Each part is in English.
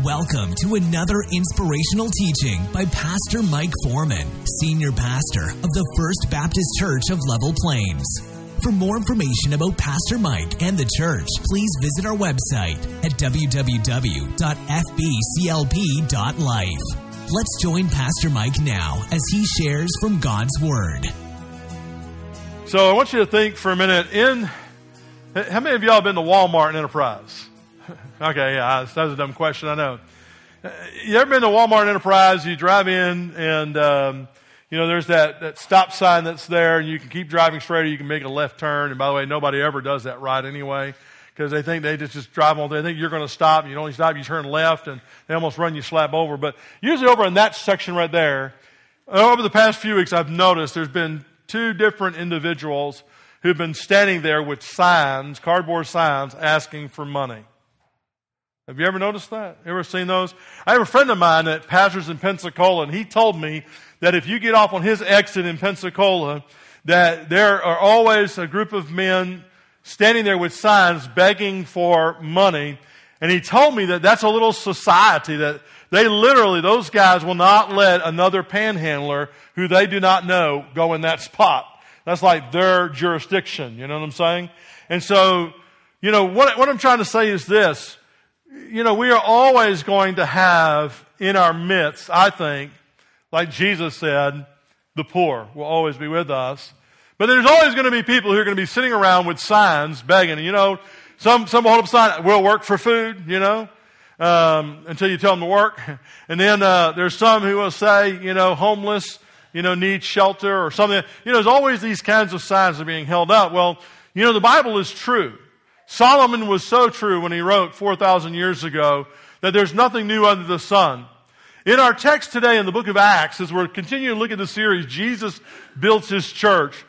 Welcome to another inspirational teaching by Pastor Mike Foreman, Senior Pastor of the First Baptist Church of Level Plains. For more information about Pastor Mike and the church, please visit our website at www.fbclp.life. Let's join Pastor Mike now as he shares from God's Word. So I want you to think for a minute. How many of y'all have been to Walmart and Enterprise? Okay, yeah, that was a dumb question, I know. You ever been to Walmart Enterprise? You drive in and, there's that stop sign that's there, and you can keep driving straight or you can make a left turn. And by the way, nobody ever does that right anyway because they think they just drive all day. They think you're going to stop. You don't only stop, you turn left, and they almost run you slap over. But usually over in that section right there, over the past few weeks, I've noticed there's been two different individuals who've been standing there with signs, cardboard signs, asking for money. Have you ever noticed that? Ever seen those? I have a friend of mine that pastors in Pensacola, and he told me that if you get off on his exit in Pensacola, that there are always a group of men standing there with signs begging for money. And he told me that that's a little society, that they literally, those guys will not let another panhandler who they do not know go in that spot. That's like their jurisdiction, you know what I'm saying? And so, what I'm trying to say is this. We are always going to have in our midst, I think, like Jesus said, the poor will always be with us. But there's always going to be people who are going to be sitting around with signs begging. Some will hold up a sign, we'll work for food, until you tell them to work. And then there's some who will say, homeless, need shelter or something. There's always these kinds of signs that are being held up. Well, the Bible is true. Solomon was so true when he wrote 4,000 years ago that there's nothing new under the sun. In our text today in the book of Acts, as we're continuing to look at the series, Jesus Builds His Church,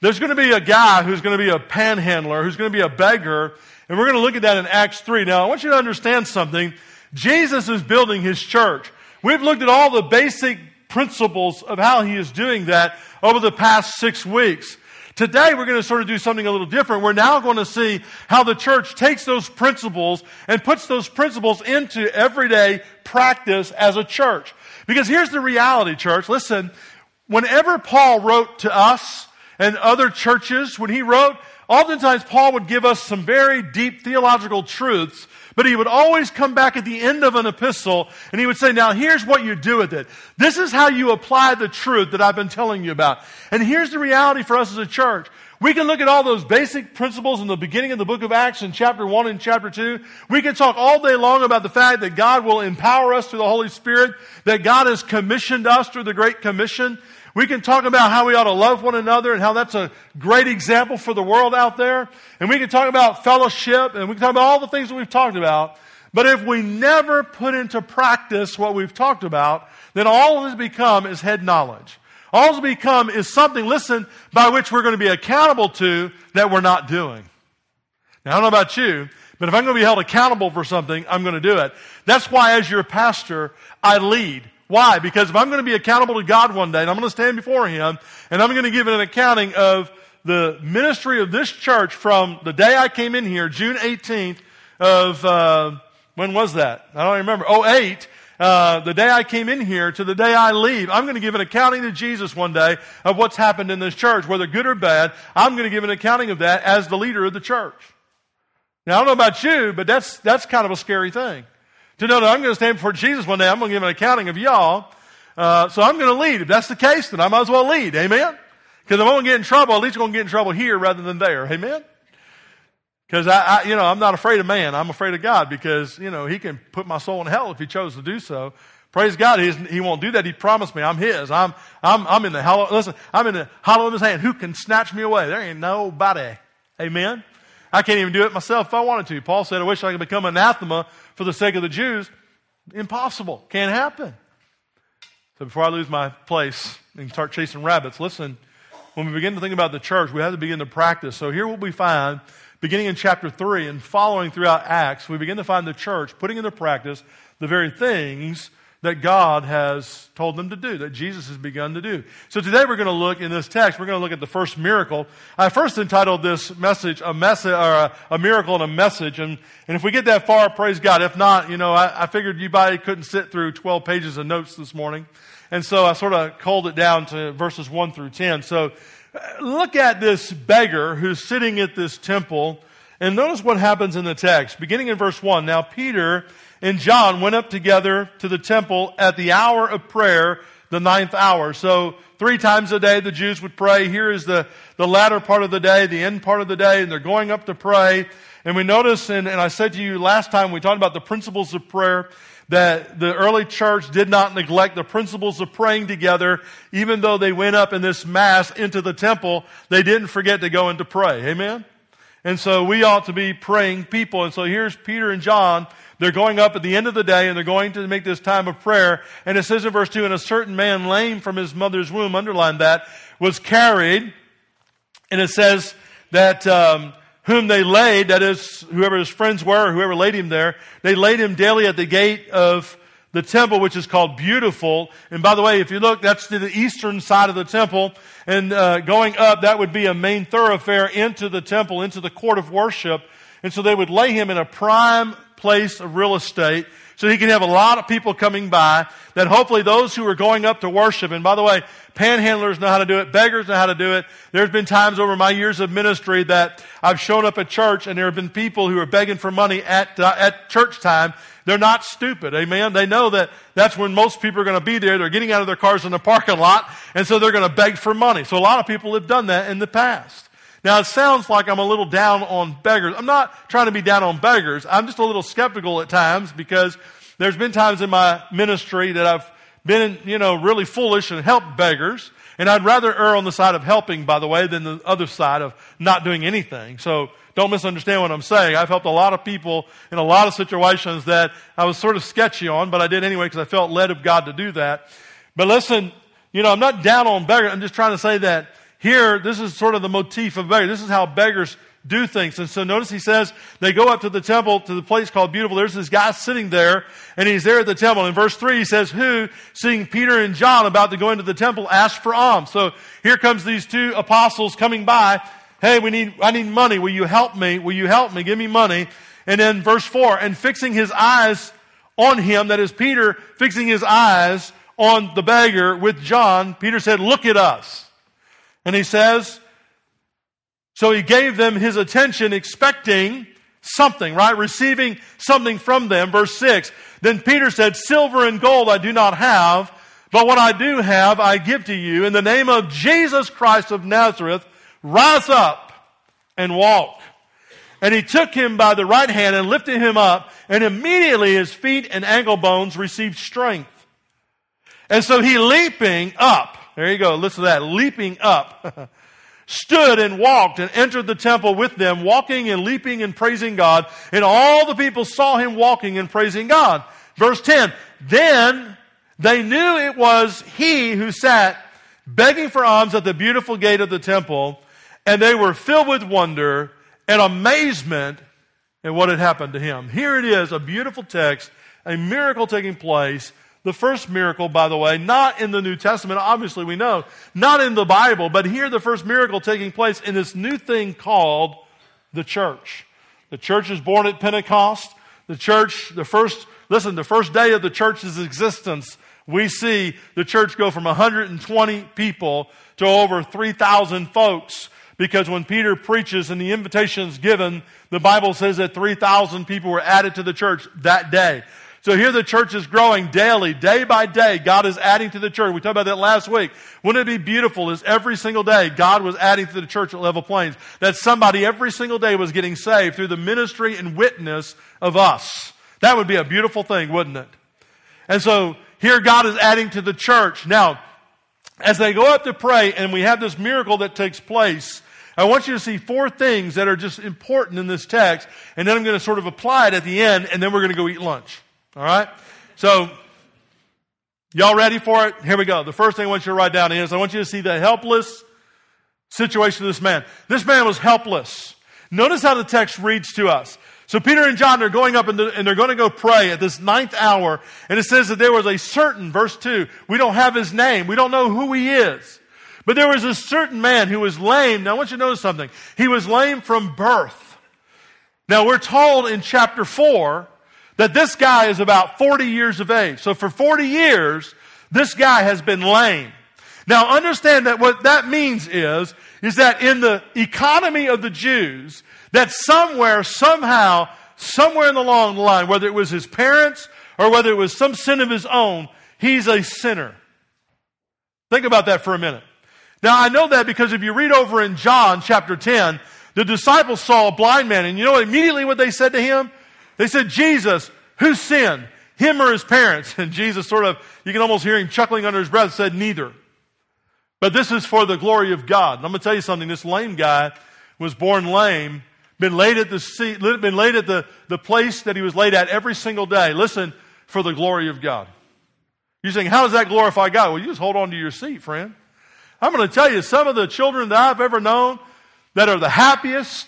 there's going to be a guy who's going to be a panhandler, who's going to be a beggar, and we're going to look at that in Acts 3. Now, I want you to understand something. Jesus is building His church. We've looked at all the basic principles of how He is doing that over the past 6 weeks. Today, we're going to sort of do something a little different. We're now going to see how the church takes those principles and puts those principles into everyday practice as a church. Because here's the reality, church. Listen, whenever Paul wrote to us and other churches, when he wrote, oftentimes Paul would give us some very deep theological truths, but he would always come back at the end of an epistle and he would say, now here's what you do with it. This is how you apply the truth that I've been telling you about. And here's the reality for us as a church. We can look at all those basic principles in the beginning of the book of Acts in chapter 1 and chapter 2. We can talk all day long about the fact that God will empower us through the Holy Spirit, that God has commissioned us through the Great Commission. We can talk about how we ought to love one another and how that's a great example for the world out there. And we can talk about fellowship and we can talk about all the things that we've talked about. But if we never put into practice what we've talked about, then all it has become is head knowledge. All it has become is something, listen, by which we're going to be accountable to that we're not doing. Now, I don't know about you, but if I'm going to be held accountable for something, I'm going to do it. That's why as your pastor, I lead. Why? Because if I'm going to be accountable to God one day, and I'm going to stand before Him, and I'm going to give an accounting of the ministry of this church from the day I came in here, June 18th of, when was that? I don't remember. 08, the day I came in here to the day I leave. I'm going to give an accounting to Jesus one day of what's happened in this church, whether good or bad. I'm going to give an accounting of that as the leader of the church. Now, I don't know about you, but that's kind of a scary thing. To know that I'm going to stand before Jesus one day, I'm going to give an accounting of y'all. So I'm going to lead. If that's the case, then I might as well lead. Amen? Because if I'm going to get in trouble, at least I'm going to get in trouble here rather than there. Amen? Because I'm not afraid of man. I'm afraid of God because, He can put my soul in hell if He chose to do so. Praise God, He won't do that. He promised me I'm His. I'm in the hollow. Listen, I'm in the hollow of His hand. Who can snatch me away? There ain't nobody. Amen? I can't even do it myself if I wanted to. Paul said, I wish I could become anathema for the sake of the Jews. Impossible. Can't happen. So before I lose my place and start chasing rabbits, listen, when we begin to think about the church, we have to begin to practice. So here what we find, beginning in chapter 3 and following throughout Acts, we begin to find the church putting into practice the very things that God has told them to do, that Jesus has begun to do. So today we're going to look in this text, we're going to look at the first miracle. I first entitled this message, a miracle and a message. And if we get that far, praise God. If not, I figured you probably couldn't sit through 12 pages of notes this morning. And so I sort of culled it down to verses 1 through 10. So look at this beggar who's sitting at this temple. And notice what happens in the text. Beginning in verse 1, now Peter and John went up together to the temple at the hour of prayer, the ninth hour. So 3 times a day the Jews would pray. Here is the latter part of the day, the end part of the day, and they're going up to pray. And we notice, and I said to you last time, we talked about the principles of prayer, that the early church did not neglect the principles of praying together. Even though they went up in this mass into the temple, they didn't forget to go and to pray. Amen? And so we ought to be praying people. And so here's Peter and John. They're going up at the end of the day, and they're going to make this time of prayer. And it says in verse 2, and a certain man lame from his mother's womb, underline that, was carried. And it says that whom they laid, that is, whoever his friends were, whoever laid him there, they laid him daily at the gate of the temple, which is called Beautiful. And by the way, if you look, that's to the eastern side of the temple. And going up, that would be a main thoroughfare into the temple, into the court of worship. And so they would lay him in a prime place of real estate so he could have a lot of people coming by, that hopefully those who are going up to worship, and by the way, panhandlers know how to do it, beggars know how to do it. There's been times over my years of ministry that I've shown up at church and there have been people who are begging for money at church time. They're not stupid, amen? They know that that's when most people are going to be there. They're getting out of their cars in the parking lot, and so they're going to beg for money. So a lot of people have done that in the past. Now, it sounds like I'm a little down on beggars. I'm not trying to be down on beggars. I'm just a little skeptical at times, because there's been times in my ministry that I've been, really foolish and helped beggars. And I'd rather err on the side of helping, by the way, than the other side of not doing anything. So don't misunderstand what I'm saying. I've helped a lot of people in a lot of situations that I was sort of sketchy on, but I did anyway because I felt led of God to do that. But listen, I'm not down on beggars. I'm just trying to say that here, this is sort of the motif of beggars. This is how beggars do things. And so notice he says, they go up to the temple, to the place called Beautiful. There's this guy sitting there, and he's there at the temple. In verse 3, he says, who, seeing Peter and John about to go into the temple, asked for alms. So here comes these two apostles coming by. Hey, I need money. Will you help me? Will you help me? Give me money. And then verse 4, and fixing his eyes on him, that is Peter, fixing his eyes on the beggar with John, Peter said, look at us. And he says, so he gave them his attention, expecting something, right? Receiving something from them. Verse 6, then Peter said, silver and gold I do not have, but what I do have I give to you. In the name of Jesus Christ of Nazareth, rise up and walk. And he took him by the right hand and lifted him up, and immediately his feet and ankle bones received strength. And so he leaping up, there you go, listen to that, leaping up, stood and walked and entered the temple with them, walking and leaping and praising God. And all the people saw him walking and praising God. Verse 10, then they knew it was he who sat begging for alms at the beautiful gate of the temple, and they were filled with wonder and amazement at what had happened to him. Here it is, a beautiful text, a miracle taking place. The first miracle, by the way, not in the New Testament, obviously we know, not in the Bible, but here the first miracle taking place in this new thing called the church. The church is born at Pentecost. The church, the first day of the church's existence, we see the church go from 120 people to over 3,000 folks. Because when Peter preaches and the invitation's given, the Bible says that 3,000 people were added to the church that day. So here the church is growing daily, day by day. God is adding to the church. We talked about that last week. Wouldn't it be beautiful as every single day God was adding to the church at Level Plains, that somebody every single day was getting saved through the ministry and witness of us? That would be a beautiful thing, wouldn't it? And so here God is adding to the church. Now, as they go up to pray and we have this miracle that takes place, I want you to see 4 things that are just important in this text, and then I'm going to sort of apply it at the end, and then we're going to go eat lunch. All right? So, y'all ready for it? Here we go. The first thing I want you to write down is, I want you to see the helpless situation of this man. This man was helpless. Notice how the text reads to us. So Peter and John are going up and they're going to go pray at this ninth hour. And it says that there was a certain, verse 2, we don't have his name. We don't know who he is. But there was a certain man who was lame. Now I want you to notice something. He was lame from birth. Now we're told in chapter 4 that this guy is about 40 years of age. So for 40 years, this guy has been lame. Now understand that what that means is that in the economy of the Jews, that somewhere, somehow, somewhere in the long line, whether it was his parents or whether it was some sin of his own, he's a sinner. Think about that for a minute. Now, I know that because if you read over in John chapter 10, the disciples saw a blind man. And you know immediately what they said to him? They said, Jesus, who sinned, him or his parents? And Jesus sort of, you can almost hear him chuckling under his breath, said, neither. But this is for the glory of God. And I'm going to tell you something. This lame guy was born lame, been laid at the seat, been laid at the place that he was laid at every single day. Listen, for the glory of God. You're saying, how does that glorify God? Well, you just hold on to your seat, friend. I'm going to tell you, some of the children that I've ever known that are the happiest,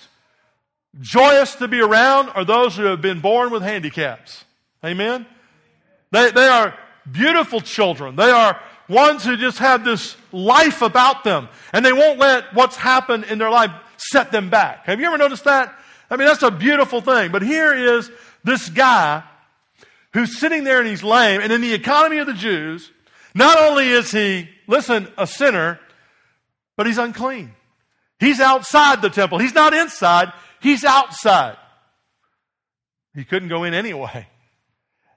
joyous to be around are those who have been born with handicaps. Amen? They are beautiful children. They are ones who just have this life about them. And they won't let what's happened in their life set them back. Have you ever noticed that? I mean, that's a beautiful thing. But here is this guy who's sitting there and he's lame. And in the economy of the Jews, not only is he, listen, a sinner, but he's unclean. He's outside the temple. He's not inside. He's outside. He couldn't go in anyway.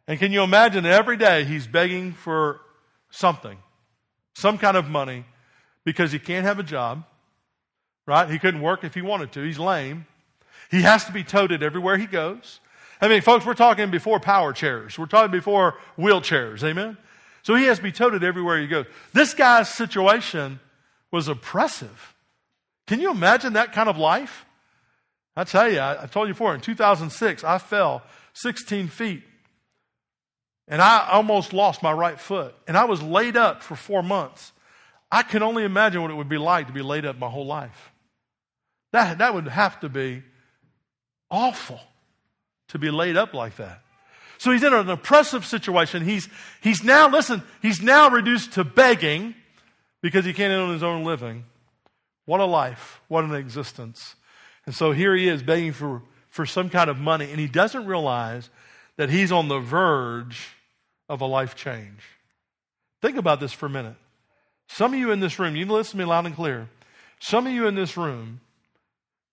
And can you imagine every day he's begging for something, some kind of money, because he can't have a job, right? He couldn't work if he wanted to. He's lame. He has to be toted everywhere he goes. I mean, folks, we're talking before power chairs. We're talking before wheelchairs. Amen? So he has to be toted everywhere he goes. This guy's situation was oppressive. Can you imagine that kind of life? I tell you, I told you before, in 2006, I fell 16 feet. And I almost lost my right foot. And I was laid up for 4 months. I can only imagine what it would be like to be laid up my whole life. That would have to be awful to be laid up like that. So he's in an oppressive situation. He's now, listen, he's now reduced to begging because he can't earn his own living. What a life. What an existence. And so here he is begging for some kind of money, and he doesn't realize that he's on the verge of a life change. Think about this for a minute. Some of you in this room, you listen to me loud and clear. Some of you in this room,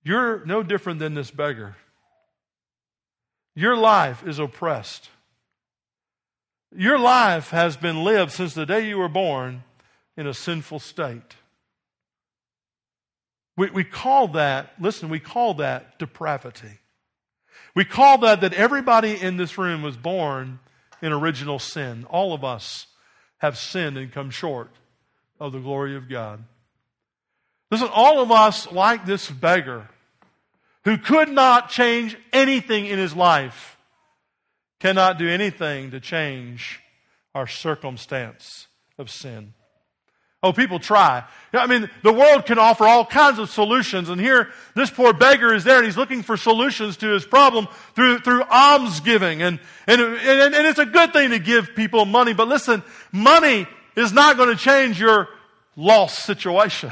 you're no different than this beggar. Your life is oppressed. Your life has been lived since the day you were born in a sinful state. We call that, listen, we call that depravity. We call that everybody in this room was born in original sin. All of us have sinned and come short of the glory of God. Listen, all of us, like this beggar, who could not change anything in his life, cannot do anything to change our circumstance of sin. Oh, people try. I mean, the world can offer all kinds of solutions. And here, this poor beggar is there and he's looking for solutions to his problem through almsgiving. And it's a good thing to give people money. But listen, money is not going to change your lost situation.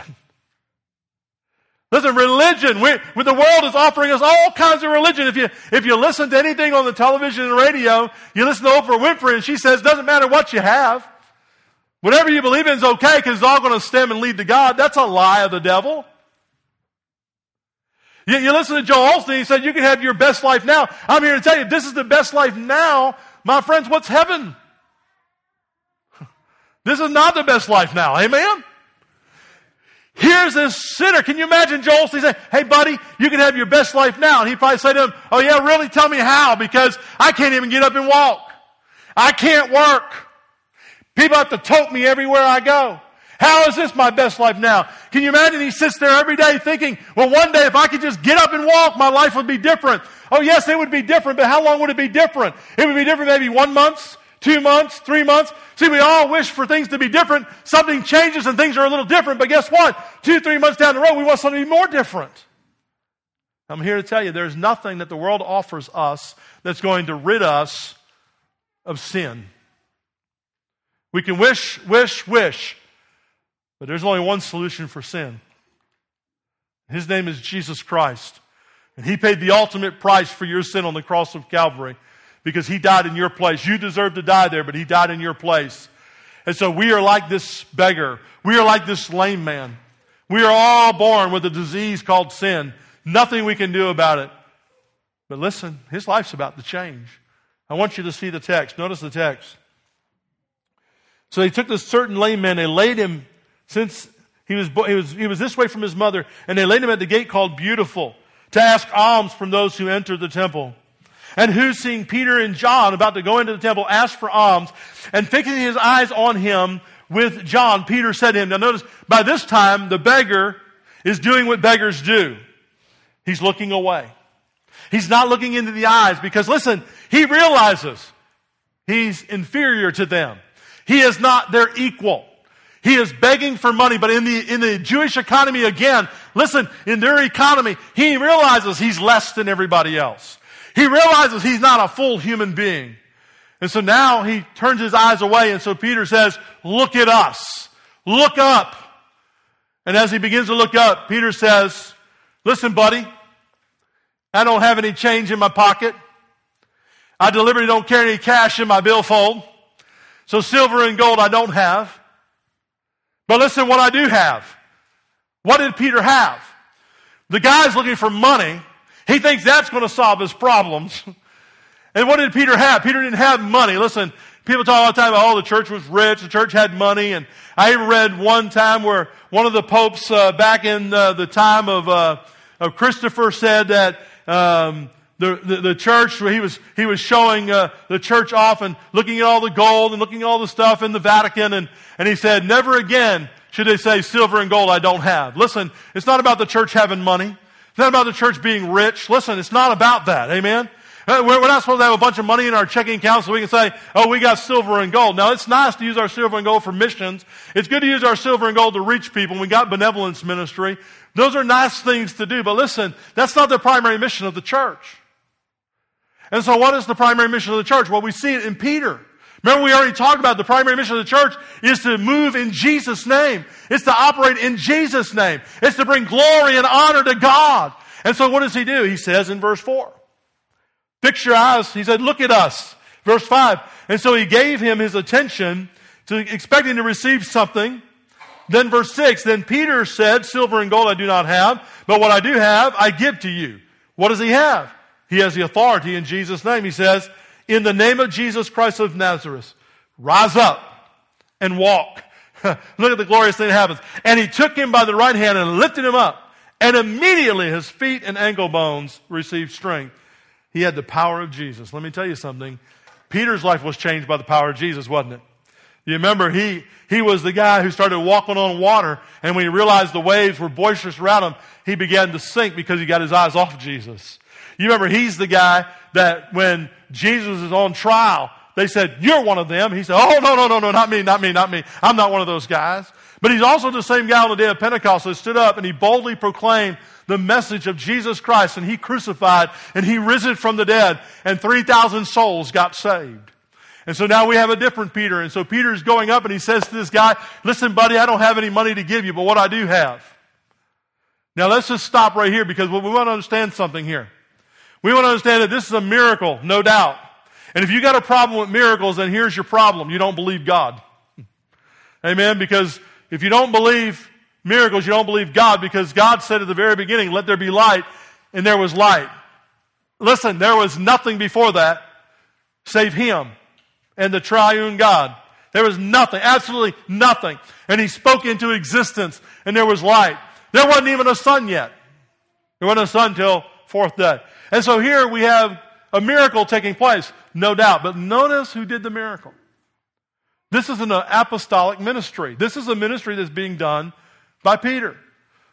Listen, religion, the world is offering us all kinds of religion. If you listen to anything on the television and radio, you listen to Oprah Winfrey and she says, it doesn't matter what you have. Whatever you believe in is okay because it's all going to stem and lead to God. That's a lie of the devil. You listen to Joel Osteen, he said, you can have your best life now. I'm here to tell you, if this is the best life now, my friends, what's heaven? This is not the best life now. Amen? Here's this sinner. Can you imagine Joel Osteen saying, hey, buddy, you can have your best life now. And he'd probably say to him, oh, yeah, really? Tell me how, because I can't even get up and walk. I can't work. People have to tote me everywhere I go. How is this my best life now? Can you imagine he sits there every day thinking, well, one day if I could just get up and walk, my life would be different. Oh, yes, it would be different, but how long would it be different? It would be different maybe 1 month, 2 months, 3 months. See, we all wish for things to be different. Something changes and things are a little different, but guess what? 2, 3 months down the road, we want something to be more different. I'm here to tell you, there's nothing that the world offers us that's going to rid us of sin. We can wish, but there's only one solution for sin. His name is Jesus Christ. And He paid the ultimate price for your sin on the cross of Calvary because He died in your place. You deserve to die there, but He died in your place. And so we are like this beggar. We are like this lame man. We are all born with a disease called sin. Nothing we can do about it. But listen, His life's about to change. I want you to see the text. Notice the text. So they took this certain lame man. They laid him, since he was this way from his mother, and they laid him at the gate called Beautiful to ask alms from those who entered the temple. And who, seeing Peter and John about to go into the temple, asked for alms. And fixing his eyes on him with John, Peter said to him, now notice, by this time the beggar is doing what beggars do. He's looking away. He's not looking into the eyes because, listen, he realizes he's inferior to them. He is not their equal. He is begging for money, but in the Jewish economy again, listen, in their economy, he realizes he's less than everybody else. He realizes he's not a full human being. And so now he turns his eyes away, and so Peter says, look at us. Look up. And as he begins to look up, Peter says, listen, buddy, I don't have any change in my pocket. I deliberately don't carry any cash in my billfold. So silver and gold I don't have. But listen what I do have. What did Peter have? The guy's looking for money. He thinks that's going to solve his problems. And what did Peter have? Peter didn't have money. Listen, people talk all the time about, oh, the church was rich, the church had money. And I even read one time where one of the popes back in the time of Christopher said that the church, where he was showing the church off and looking at all the gold and looking at all the stuff in the Vatican, and he said, never again should they say, silver and gold I don't have. Listen, it's not about the church having money. It's not about the church being rich. Listen, it's not about that. Amen? We're not supposed to have a bunch of money in our checking account so we can say, oh, we got silver and gold. Now, it's nice to use our silver and gold for missions. It's good to use our silver and gold to reach people. We got benevolence ministry. Those are nice things to do, but listen, that's not the primary mission of the church. And so what is the primary mission of the church? Well, we see it in Peter. Remember, we already talked about the primary mission of the church is to move in Jesus' name. It's to operate in Jesus' name. It's to bring glory and honor to God. And so what does he do? He says in verse 4, fix your eyes. He said, look at us. Verse 5, and so he gave him his attention to expecting to receive something. Then verse 6, then Peter said, silver and gold I do not have, but what I do have, I give to you. What does he have? He has the authority in Jesus' name. He says, in the name of Jesus Christ of Nazareth, rise up and walk. Look at the glorious thing that happens. And he took him by the right hand and lifted him up. And immediately his feet and ankle bones received strength. He had the power of Jesus. Let me tell you something. Peter's life was changed by the power of Jesus, wasn't it? You remember, he was the guy who started walking on water. And when he realized the waves were boisterous around him, he began to sink because he got his eyes off Jesus. You remember, he's the guy that when Jesus is on trial, they said, you're one of them. He said, oh, no, not me. I'm not one of those guys. But he's also the same guy on the day of Pentecost that stood up and he boldly proclaimed the message of Jesus Christ, and he crucified and he risen from the dead, and 3,000 souls got saved. And so now we have a different Peter. And so Peter's going up and he says to this guy, listen, buddy, I don't have any money to give you, but what I do have. Now let's just stop right here because we want to understand something here. We want to understand that this is a miracle, no doubt. And if you got a problem with miracles, then here's your problem. You don't believe God. Amen? Because if you don't believe miracles, you don't believe God, because God said at the very beginning, let there be light, and there was light. Listen, there was nothing before that save Him and the triune God. There was nothing, absolutely nothing. And He spoke into existence, and there was light. There wasn't even a sun yet. There wasn't a sun till fourth day. And so here we have a miracle taking place, no doubt. But notice who did the miracle. This is an apostolic ministry. This is a ministry that's being done by Peter.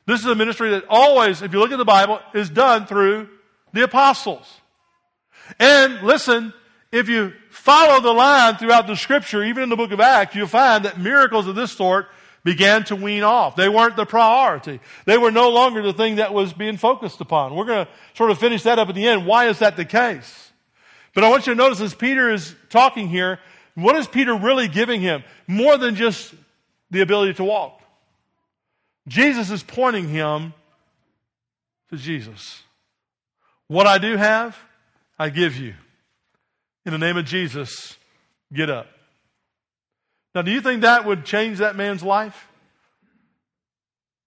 This is a ministry that always, if you look at the Bible, is done through the apostles. And listen, if you follow the line throughout the Scripture, even in the book of Acts, you'll find that miracles of this sort began to wean off. They weren't the priority. They were no longer the thing that was being focused upon. We're going to sort of finish that up at the end. Why is that the case? But I want you to notice as Peter is talking here, what is Peter really giving him? More than just the ability to walk. Jesus is pointing him to Jesus. What I do have, I give you. In the name of Jesus, get up. Now, do you think that would change that man's life?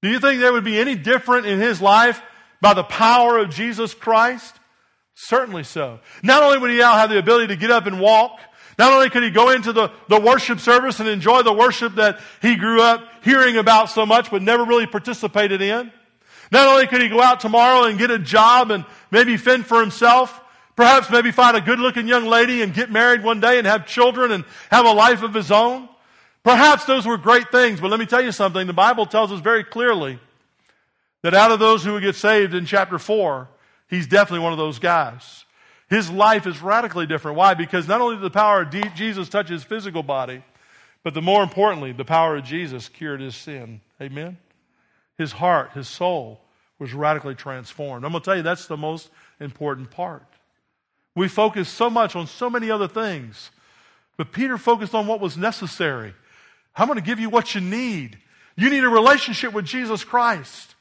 Do you think there would be any different in his life by the power of Jesus Christ? Certainly so. Not only would he now have the ability to get up and walk, not only could he go into the worship service and enjoy the worship that he grew up hearing about so much but never really participated in. Not only could he go out tomorrow and get a job and maybe fend for himself, perhaps maybe find a good-looking young lady and get married one day and have children and have a life of his own. Perhaps those were great things, but let me tell you something. The Bible tells us very clearly that out of those who would get saved in chapter 4, he's definitely one of those guys. His life is radically different. Why? Because not only did the power of Jesus touch his physical body, but the more importantly, the power of Jesus cured his sin. Amen? His heart, his soul was radically transformed. I'm going to tell you, that's the most important part. We focus so much on so many other things, but Peter focused on what was necessary. I'm going to give you what you need. You need a relationship with Jesus Christ.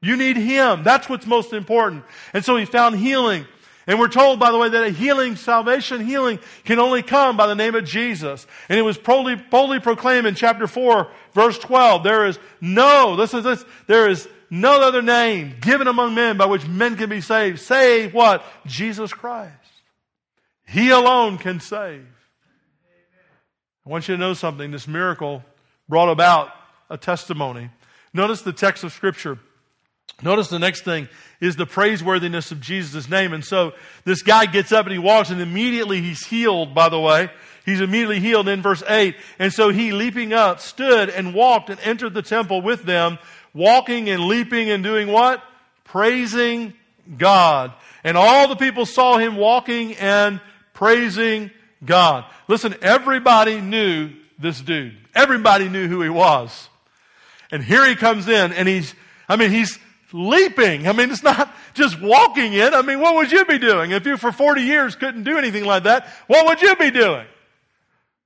You need Him. That's what's most important. And so he found healing. And we're told, by the way, that a healing, salvation healing, can only come by the name of Jesus. And it was boldly proclaimed in chapter 4, verse 12. There is no other name given among men by which men can be saved. Save what? Jesus Christ. He alone can save. I want you to know something. This miracle brought about a testimony. Notice the text of Scripture. Notice the next thing is the praiseworthiness of Jesus' name. And so this guy gets up and he walks, and immediately he's healed, by the way. He's immediately healed in verse 8. And so he, leaping up, stood and walked and entered the temple with them, walking and leaping and doing what? Praising God. And all the people saw him walking and praising God. Listen, everybody knew this dude. Everybody knew who he was. And here he comes in, and he's leaping. It's not just walking in. What would you be doing? If you for 40 years couldn't do anything like that, what would you be doing?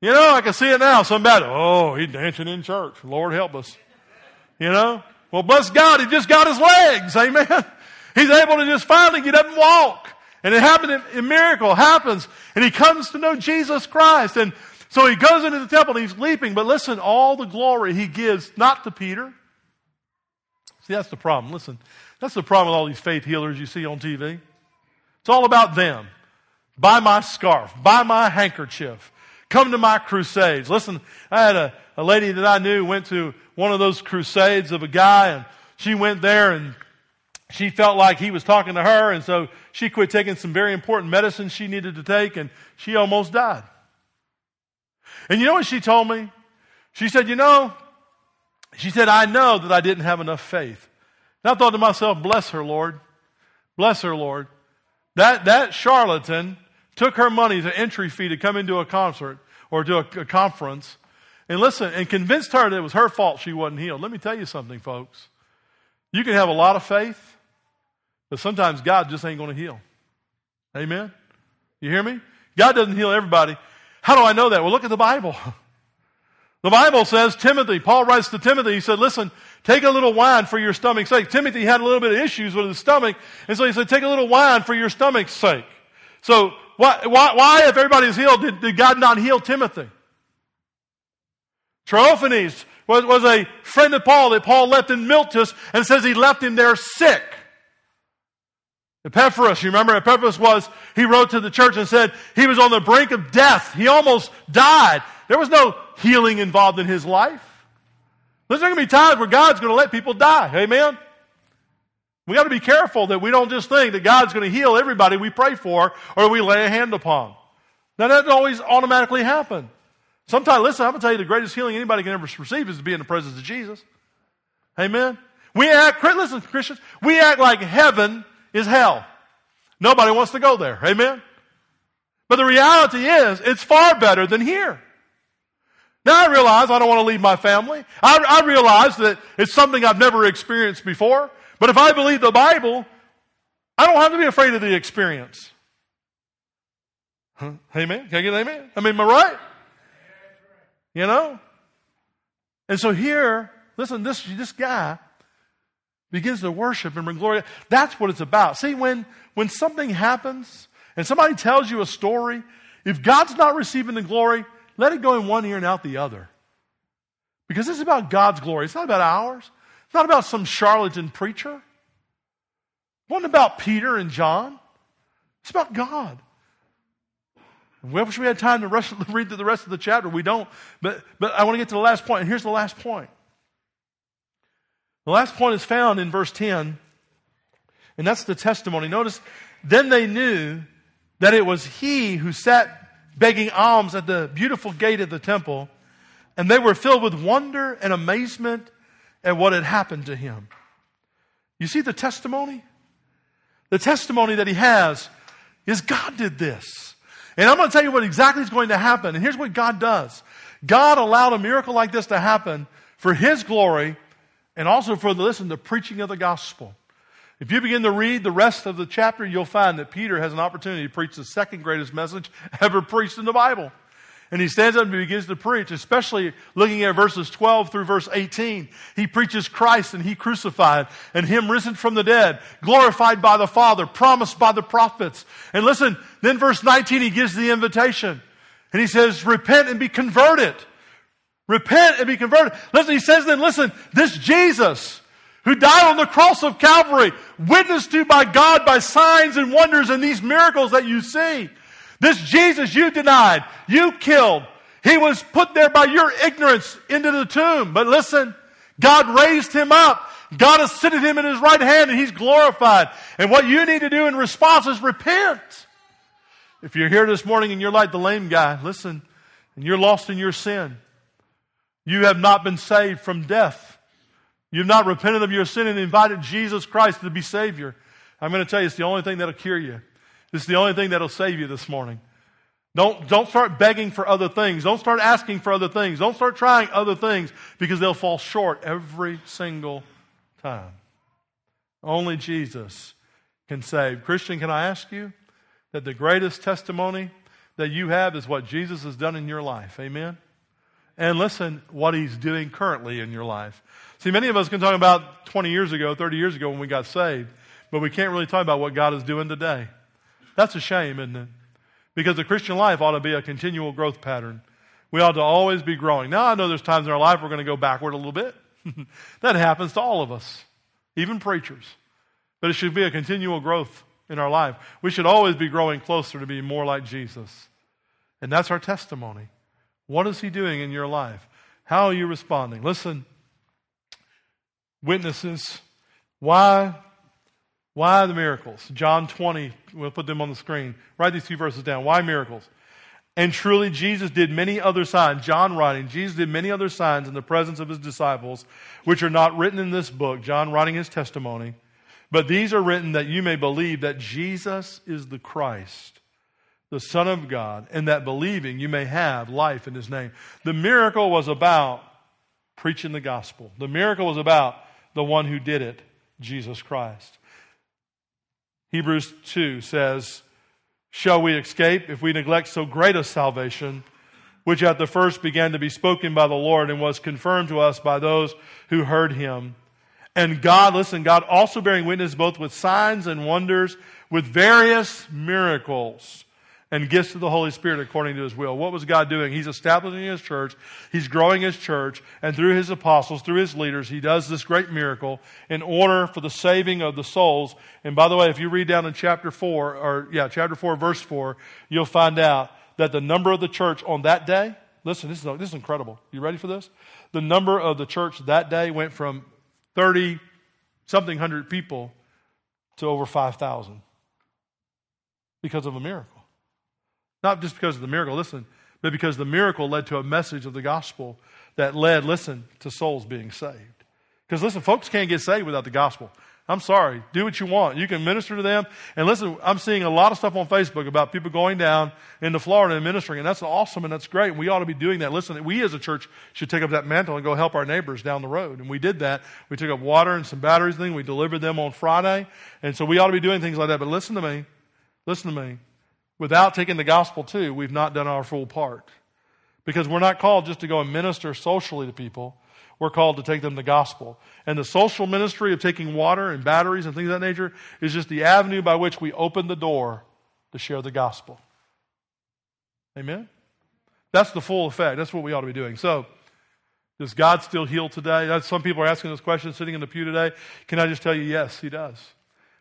I can see it now. Somebody, he's dancing in church. Lord help us. Well, bless God, he just got his legs. Amen. He's able to just finally get up and walk. And it happened, a miracle happens. And he comes to know Jesus Christ. And so he goes into the temple and he's leaping. But listen, all the glory he gives, not to Peter. See, that's the problem. Listen, that's the problem with all these faith healers you see on TV. It's all about them. Buy my scarf. Buy my handkerchief. Come to my crusades. Listen, I had a lady that I knew went to one of those crusades of a guy, and she went there and she felt like he was talking to her, and so she quit taking some very important medicine she needed to take, and she almost died. And you know what she told me? She said, she said, I know that I didn't have enough faith. And I thought to myself, bless her, Lord. Bless her, Lord. That charlatan took her money to entry fee to come into a concert or to a conference and convinced her that it was her fault she wasn't healed. Let me tell you something, folks. You can have a lot of faith, but sometimes God just ain't going to heal. Amen? You hear me? God doesn't heal everybody. How do I know that? Well, look at the Bible. The Bible says, Paul writes to Timothy, he said, listen, take a little wine for your stomach's sake. Timothy had a little bit of issues with his stomach, and so he said, take a little wine for your stomach's sake. So why if everybody's healed, did God not heal Timothy? Trophimus was a friend of Paul that Paul left in Miletus, and says he left him there sick. Epaphras, you remember, he wrote to the church and said he was on the brink of death. He almost died. There was no healing involved in his life. There's going to be times where God's going to let people die. Amen? We got to be careful that we don't just think that God's going to heal everybody we pray for or we lay a hand upon. Now, that doesn't always automatically happen. Sometimes, listen, I'm going to tell you the greatest healing anybody can ever receive is to be in the presence of Jesus. Amen? Listen, Christians, we act like heaven is hell. Nobody wants to go there. Amen? But the reality is, it's far better than here. Now I realize I don't want to leave my family. I realize that it's something I've never experienced before. But if I believe the Bible, I don't have to be afraid of the experience. Huh? Amen? Can I get an amen? I mean, am I right? You know? And so here, listen, this guy begins to worship and bring glory. That's what it's about. See, when something happens and somebody tells you a story, if God's not receiving the glory, let it go in one ear and out the other. Because this is about God's glory. It's not about ours. It's not about some charlatan preacher. It wasn't about Peter and John. It's about God. We wish we had time to read through the rest of the chapter. We don't. But I want to get to the last point. And here's the last point. The last point is found in verse 10. And that's the testimony. Notice, then they knew that it was he who sat begging alms at the beautiful gate of the temple. And they were filled with wonder and amazement at what had happened to him. You see the testimony? The testimony that he has is God did this. And I'm going to tell you what exactly is going to happen. And here's what God does. God allowed a miracle like this to happen for his glory and also for the, listen, the preaching of the gospel. If you begin to read the rest of the chapter, you'll find that Peter has an opportunity to preach the second greatest message ever preached in the Bible. And he stands up and begins to preach, especially looking at verses 12 through verse 18. He preaches Christ and he crucified and him risen from the dead, glorified by the Father, promised by the prophets. And listen, then verse 19, he gives the invitation. And he says, repent and be converted. Repent and be converted. Listen, he says then, listen, this Jesus who died on the cross of Calvary, witnessed to by God by signs and wonders and these miracles that you see. This Jesus you denied, you killed. He was put there by your ignorance into the tomb. But listen, God raised him up. God has seated him in his right hand and he's glorified. And what you need to do in response is repent. If you're here this morning and you're like the lame guy, listen, and you're lost in your sin. You have not been saved from death. You've not repented of your sin and invited Jesus Christ to be Savior. I'm going to tell you, it's the only thing that'll cure you. It's the only thing that'll save you this morning. Don't start begging for other things. Don't start asking for other things. Don't start trying other things because they'll fall short every single time. Only Jesus can save. Christian, can I ask you that the greatest testimony that you have is what Jesus has done in your life? Amen? And listen, what he's doing currently in your life. See, many of us can talk about 20 years ago, 30 years ago when we got saved, but we can't really talk about what God is doing today. That's a shame, isn't it? Because the Christian life ought to be a continual growth pattern. We ought to always be growing. Now, I know there's times in our life we're going to go backward a little bit. That happens to all of us, even preachers. But it should be a continual growth in our life. We should always be growing closer to be more like Jesus. And that's our testimony. What is he doing in your life? How are you responding? Listen, witnesses, why the miracles? John 20, we'll put them on the screen. Write these few verses down. Why miracles? And truly Jesus did many other signs. John writing, Jesus did many other signs in the presence of his disciples, which are not written in this book. John writing his testimony. But these are written that you may believe that Jesus is the Christ, the Son of God, and that believing you may have life in his name. The miracle was about preaching the gospel. The miracle was about the one who did it, Jesus Christ. Hebrews 2 says, shall we escape if we neglect so great a salvation, which at the first began to be spoken by the Lord and was confirmed to us by those who heard him? And God, listen, God also bearing witness both with signs and wonders, with various miracles and gifts of the Holy Spirit according to his will. What was God doing? He's establishing his church. He's growing his church. And through his apostles, through his leaders, he does this great miracle in order for the saving of the souls. And by the way, if you read down in chapter 4, verse 4, you'll find out that the number of the church on that day, listen, this is incredible. You ready for this? The number of the church that day went from 30-something hundred people to over 5,000 because of a miracle. Not just because of the miracle, listen, but because the miracle led to a message of the gospel that led, listen, to souls being saved. Because listen, folks can't get saved without the gospel. I'm sorry. Do what you want. You can minister to them. And listen, I'm seeing a lot of stuff on Facebook about people going down into Florida and ministering. And that's awesome and that's great. And we ought to be doing that. Listen, we as a church should take up that mantle and go help our neighbors down the road. And we did that. We took up water and some batteries and things. We delivered them on Friday. And so we ought to be doing things like that. But listen to me. Listen to me. Without taking the gospel too, we've not done our full part. Because we're not called just to go and minister socially to people. We're called to take them the gospel. And the social ministry of taking water and batteries and things of that nature is just the avenue by which we open the door to share the gospel. Amen? That's the full effect. That's what we ought to be doing. So, does God still heal today? Some people are asking this question sitting in the pew today. Can I just tell you, yes, He does.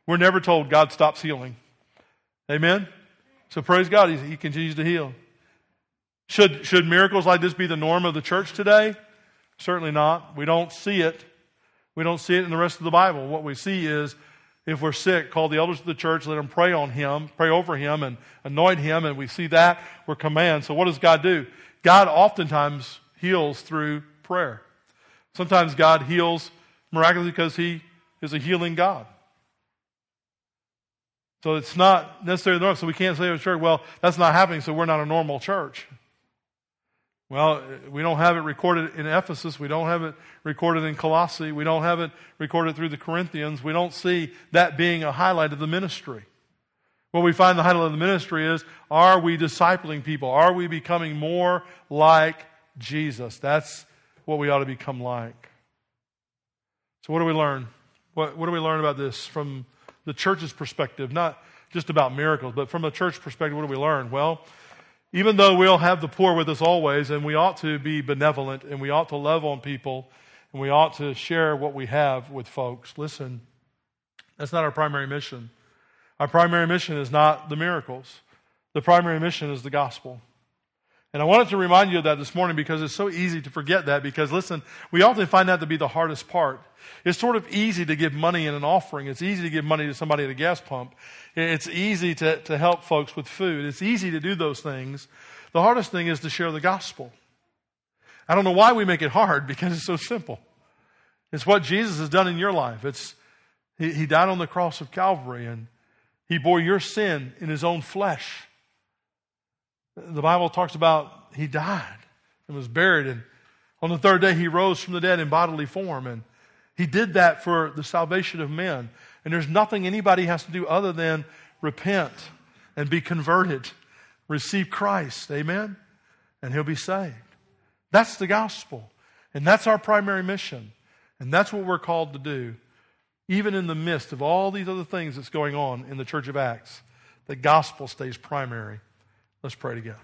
We're never told God stops healing. Amen? So praise God, He continues to heal. Should miracles like this be the norm of the church today? Certainly not. We don't see it. We don't see it in the rest of the Bible. What we see is, if we're sick, call the elders of the church, let them pray on him, pray over him, and anoint him, and we see that, we're commanded. So what does God do? God oftentimes heals through prayer. Sometimes God heals miraculously because He is a healing God. So it's not necessarily normal. So we can't say to the church, well, that's not happening, so we're not a normal church. Well, we don't have it recorded in Ephesus. We don't have it recorded in Colossae. We don't have it recorded through the Corinthians. We don't see that being a highlight of the ministry. What we find the highlight of the ministry is, are we discipling people? Are we becoming more like Jesus? That's what we ought to become like. So what do we learn? What do we learn about this from the church's perspective? Not just about miracles, but from a church perspective, what do we learn? Well, even though we'll have the poor with us always, and we ought to be benevolent, and we ought to love on people, and we ought to share what we have with folks. Listen, that's not our primary mission. Our primary mission is not the miracles. The primary mission is the gospel. And I wanted to remind you of that this morning because it's so easy to forget that because, listen, we often find that to be the hardest part. It's sort of easy to give money in an offering. It's easy to give money to somebody at a gas pump. It's easy to help folks with food. It's easy to do those things. The hardest thing is to share the gospel. I don't know why we make it hard because it's so simple. It's what Jesus has done in your life. He died on the cross of Calvary and He bore your sin in His own flesh. The Bible talks about He died and was buried, and on the third day He rose from the dead in bodily form, and He did that for the salvation of men. And there's nothing anybody has to do other than repent and be converted, receive Christ, amen, and he'll be saved. That's the gospel, and that's our primary mission, and that's what we're called to do, even in the midst of all these other things that's going on in the Church of Acts. The gospel stays primary. Let's pray together.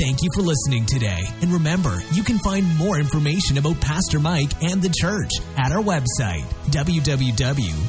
Thank you for listening today. And remember, you can find more information about Pastor Mike and the church at our website, www.fbclp.life.